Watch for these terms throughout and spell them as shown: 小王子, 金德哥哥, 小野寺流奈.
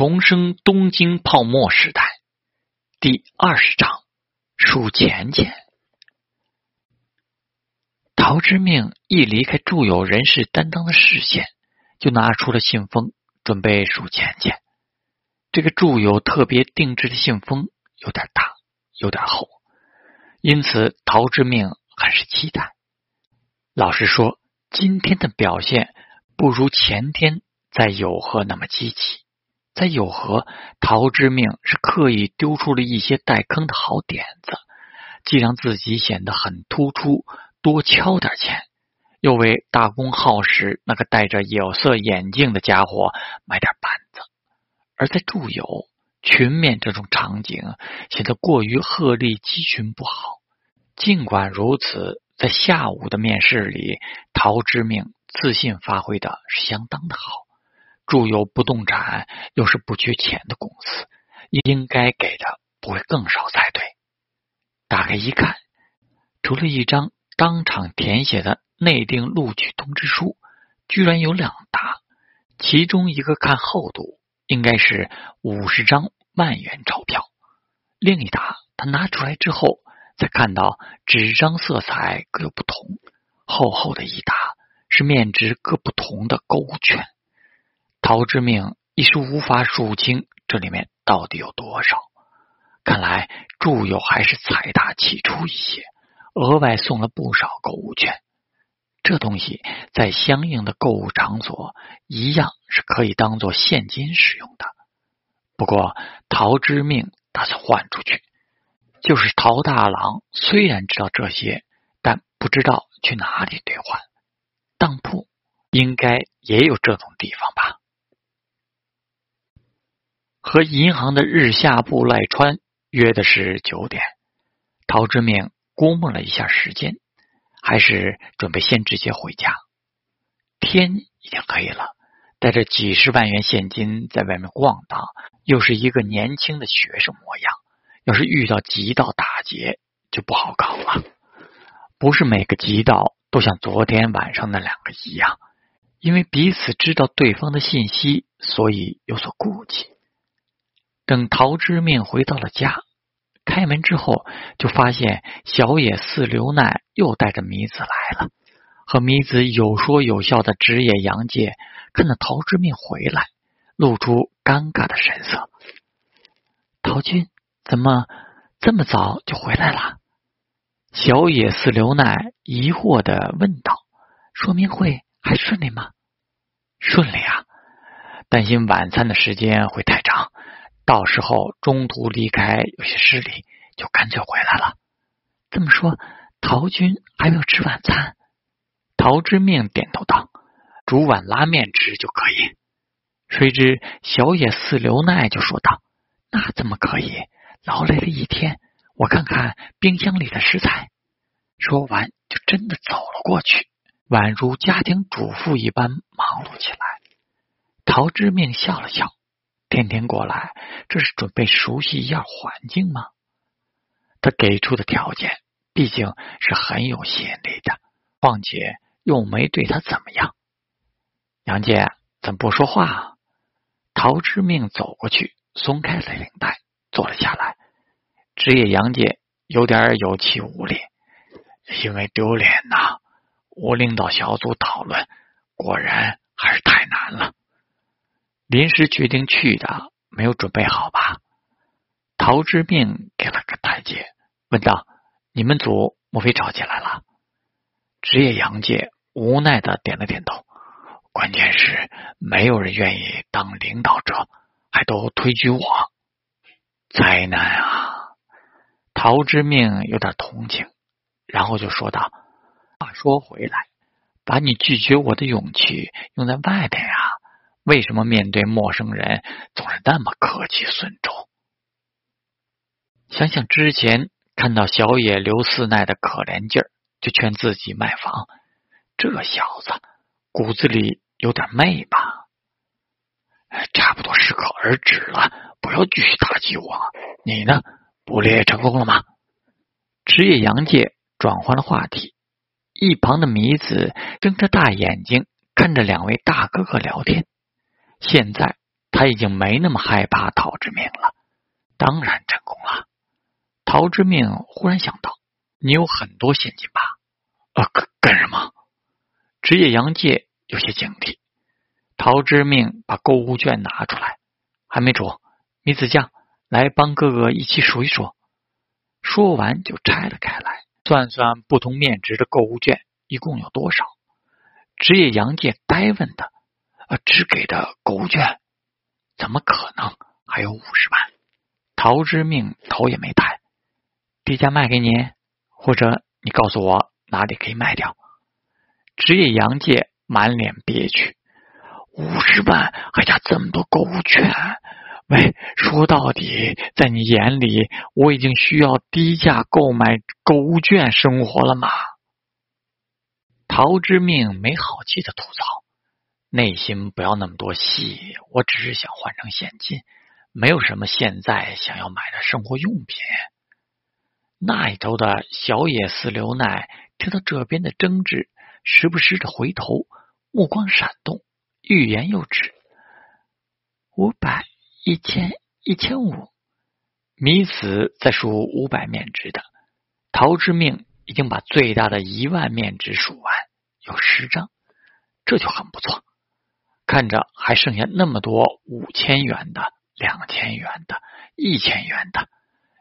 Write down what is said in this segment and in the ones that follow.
重生东京泡沫时代第20章数钱钱。陶之命一离开驻有人事担当的视线，就拿出了信封准备数钱钱。这个驻有特别定制的信封有点大，有点厚，因此陶之命很是期待。老实说，今天的表现不如前天在友和那么积极。在友和，陶之命是刻意丢出了一些带坑的好点子，既让自己显得很突出，多敲点钱，又为大公耗时那个戴着有色眼镜的家伙买点板子。而在驻友，群面这种场景显得过于鹤立鸡群不好。尽管如此，在下午的面试里，陶之命自信发挥的是相当的好。驻友不动产又是不缺钱的公司，应该给的不会更少才对。打开一看，除了一张当场填写的内定录取通知书，居然有2沓，其中一个看厚度应该是50张万元钞票，另一沓他拿出来之后才看到纸张色彩各有不同，厚厚的一沓是面值各不同的购物券。陶之命一时无法数清这里面到底有多少，看来驻友还是财大气粗一些，额外送了不少购物券。这东西在相应的购物场所一样是可以当作现金使用的，不过陶之命打算换出去。就是陶大郎虽然知道这些，但不知道去哪里兑换，当铺应该也有这种地方吧。和银行的日下部赖川约的是9点，陶之命估摸了一下时间，还是准备先直接回家。天已经黑了，带着几十万元现金在外面逛荡，又是一个年轻的学生模样，要是遇到极道打劫就不好搞了。不是每个极道都像昨天晚上那2个一样，因为彼此知道对方的信息，所以有所顾忌。等陶之命回到了家，开门之后就发现小野寺流奈又带着米子来了。和米子有说有笑的直野洋介看到陶之命回来，露出尴尬的神色。陶君怎么这么早就回来了？小野寺流奈疑惑地问道。说明会还顺利吗？顺利啊，担心晚餐的时间会太长，到时候中途离开有些失礼，就干脆回来了。这么说陶君还没有吃晚餐？陶之命点头道，煮碗拉面吃就可以。谁知小野寺流奈就说道，那怎么可以，劳累了一天，我看看冰箱里的食材。说完就真的走了过去，宛如家庭主妇一般忙碌起来。陶之命笑了笑，天天过来，这是准备熟悉一下环境吗？他给出的条件毕竟是很有吸引力的，况且又没对他怎么样。杨姐怎么不说话啊？陶之命走过去，松开了领带，坐了下来。职业杨姐有点有气无力，因为丢脸呐，无领导小组讨论，果然还是太难了。临时决定去的，没有准备好吧？陶之命给了个台阶，问道，你们组莫非吵起来了？职业杨介无奈的点了点头，关键是没有人愿意当领导者，还都推举我。灾难啊！陶之命有点同情，然后就说道，话说回来，把你拒绝我的勇气用在外边啊，为什么面对陌生人总是那么客气顺从？想想之前看到小野刘四奈的可怜劲儿，就劝自己卖房，这小子骨子里有点媚吧。差不多适可而止了，不要继续打击我。你呢，捕猎成功了吗？职业洋介转换了话题。一旁的米子睁着大眼睛看着2位大哥哥聊天，现在他他已经没那么害怕陶之命了，当然成功了。陶之命忽然想到，你有很多现金吧？干什么？职业杨介有些警惕。陶之命把购物券拿出来，还没煮，米子酱来帮哥哥一起数一数。说完就拆了开来，算算不同面值的购物券一共有多少。职业杨介呆问的，只给的购物券怎么可能还有50万？陶之命头也没抬，低价卖给你，或者你告诉我哪里可以卖掉。职业杨介满脸憋屈，50万还加这么多购物券，喂，说到底在你眼里我已经需要低价购买购物券生活了吗？陶之命没好气的吐槽，内心不要那么多戏，我只是想换成现金，没有什么现在想要买的生活用品。那一头的小野寺流奈听到这边的争执，时不时的回头，目光闪动，欲言又止。500、1000、1500，米子在数500面值的，陶之命已经把最大的1万面值数完，有10张，这就很不错。看着还剩下那么多5000元的、2000元的、1000元的，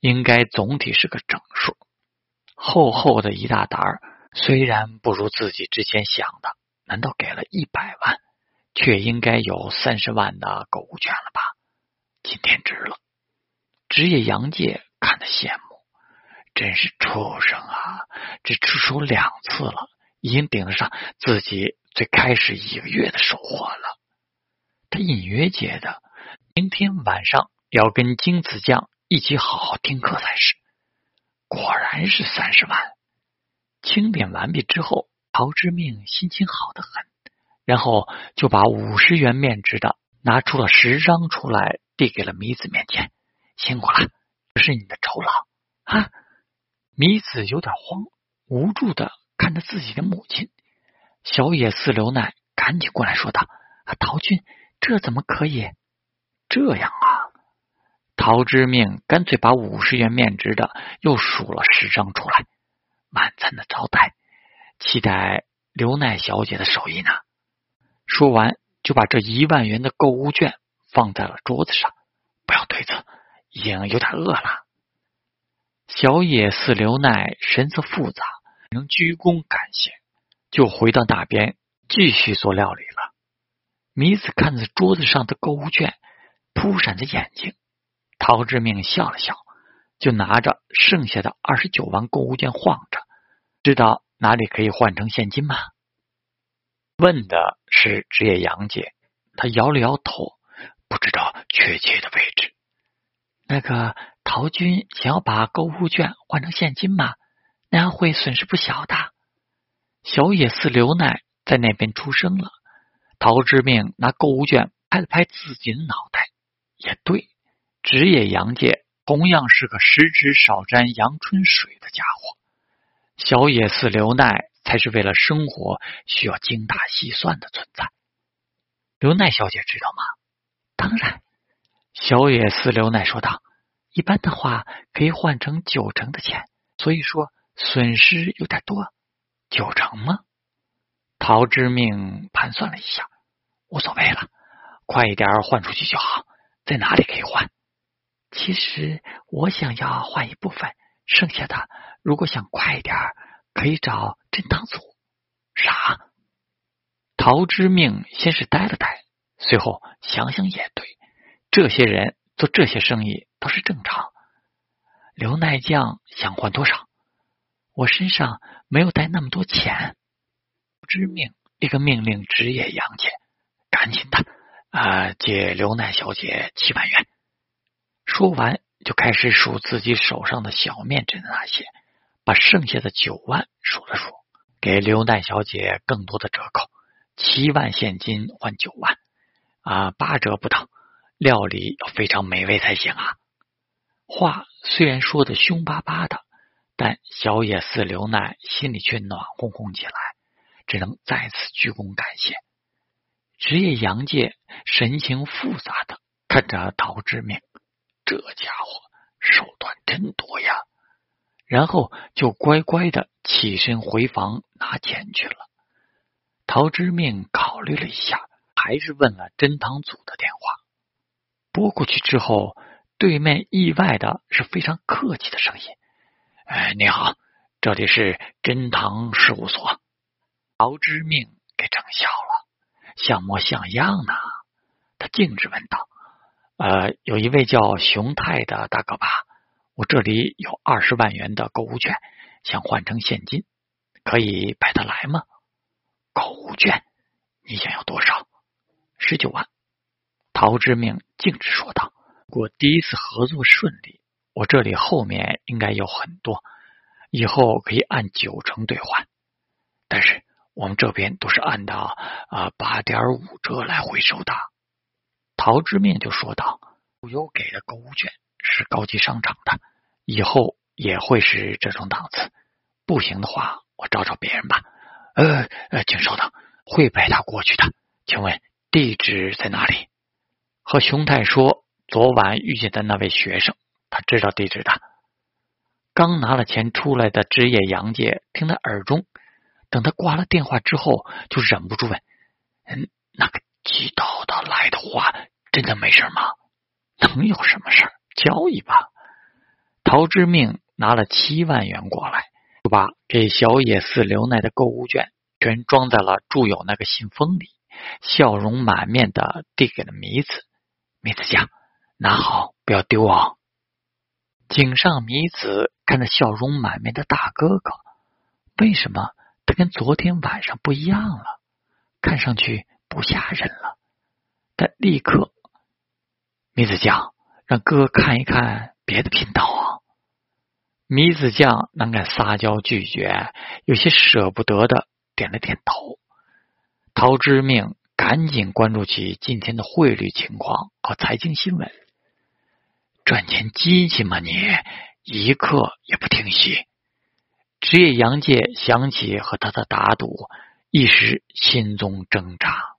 应该总体是个整数。厚厚的一大沓儿，虽然不如自己之前想的，难道给了100万，却应该有30万的购物券了吧？今天值了。职业杨介看得羡慕，真是畜生啊，只出手2次了，已经顶得上自己最开始1个月的收获了。他隐约觉得明天晚上要跟金子酱一起好好听课才是。果然是30万。清点完毕之后，陶之命心情好得很，然后就把50元面值的拿出了10张出来，递给了米子面前。辛苦了，这是你的酬劳啊！米子有点慌，无助的看着自己的母亲。小野寺流奈赶紧过来说道：“陶君，这怎么可以这样啊？”陶之命干脆把50元面值的又数了10张出来，晚餐的招待，期待刘奈小姐的手艺呢。说完就把这1万元的购物券放在了桌子上，不要推辞，已经有点饿了。小野寺流奈神色复杂，能鞠躬感谢，就回到那边继续做料理了。米子看着桌子上的购物券，扑闪着眼睛。陶之命笑了笑，就拿着剩下的29万购物券晃着，知道哪里可以换成现金吗？问的是职业杨介，他摇了摇头，不知道确切的位置。那个陶君想要把购物券换成现金吗？那样会损失不小的。小野寺流奈在那边出声了。陶之命拿购物券拍了拍自己的脑袋，也对，职业杨介同样是个十指少沾阳春水的家伙，小野寺流奈才是为了生活需要精打细算的存在。流奈小姐知道吗？当然，小野寺流奈说道，一般的话可以换成90%的钱，所以说损失有点多。90%吗？陶之命盘算了一下，无所谓了，快一点换出去就好。在哪里可以换？其实我想要换一部分，剩下的如果想快一点可以找震荡组。啥？陶之命先是呆了呆，随后想想也对，这些人做这些生意都是正常。刘奈酱想换多少？我身上没有带那么多钱。陶之命立刻命令职业杨姐赶紧的借刘奈小姐7万元。说完就开始数自己手上的小面值的那些，把剩下的9万数了数，给刘奈小姐更多的折扣，7万现金换9万，8折不等，料理要非常美味才行啊。话虽然说的凶巴巴的，但小野寺流奈心里却暖烘烘起来，只能再次鞠躬感谢。职业杨介神情复杂的看着陶之命，这家伙手段真多呀，然后就乖乖的起身回房拿钱去了。陶之命考虑了一下，还是问了侦堂组的电话。拨过去之后，对面意外的是非常客气的声音：“哎，你好，这里是侦堂事务所。”陶之命给整笑了，像模像样呢。他径直问道：“有一位叫熊泰的大哥吧？我这里有20万元的购物券，想换成现金，可以摆得来吗？”“购物券？你想要多少？”“19万。”陶之命径直说道：“我第一次合作顺利，我这里后面应该有很多，以后可以按90%兑换，但是我们这边都是按到8.5折来回收的。”陶之命就说道：“陆游给的购物券是高级商场的，以后也会是这种档次。不行的话，我找找别人吧。请稍等，会派他过去的。请问地址在哪里？”和熊太说昨晚遇见的那位学生，他知道地址的。刚拿了钱出来的枝叶杨介听在耳中，等他挂了电话之后，就忍不住问：“那个寄到的来的话，真的没事吗？”“能有什么事儿？交易吧。”陶之命拿了7万元过来，就把给小野寺留奈的购物券全装在了注有那个信封里，笑容满面的递给了米子。“米子酱，拿好，不要丢哦。”井上米子看着笑容满面的大哥哥，为什么他跟昨天晚上不一样了？看上去不吓人了。但立刻，“米子酱，让哥看一看别的频道啊。”米子酱难敢撒娇拒绝，有些舍不得的点了点头。陶之命赶紧关注起今天的汇率情况和财经新闻。“赚钱机器吗你？一刻也不停息。”职业杨介想起和他的打赌，一时心中挣扎。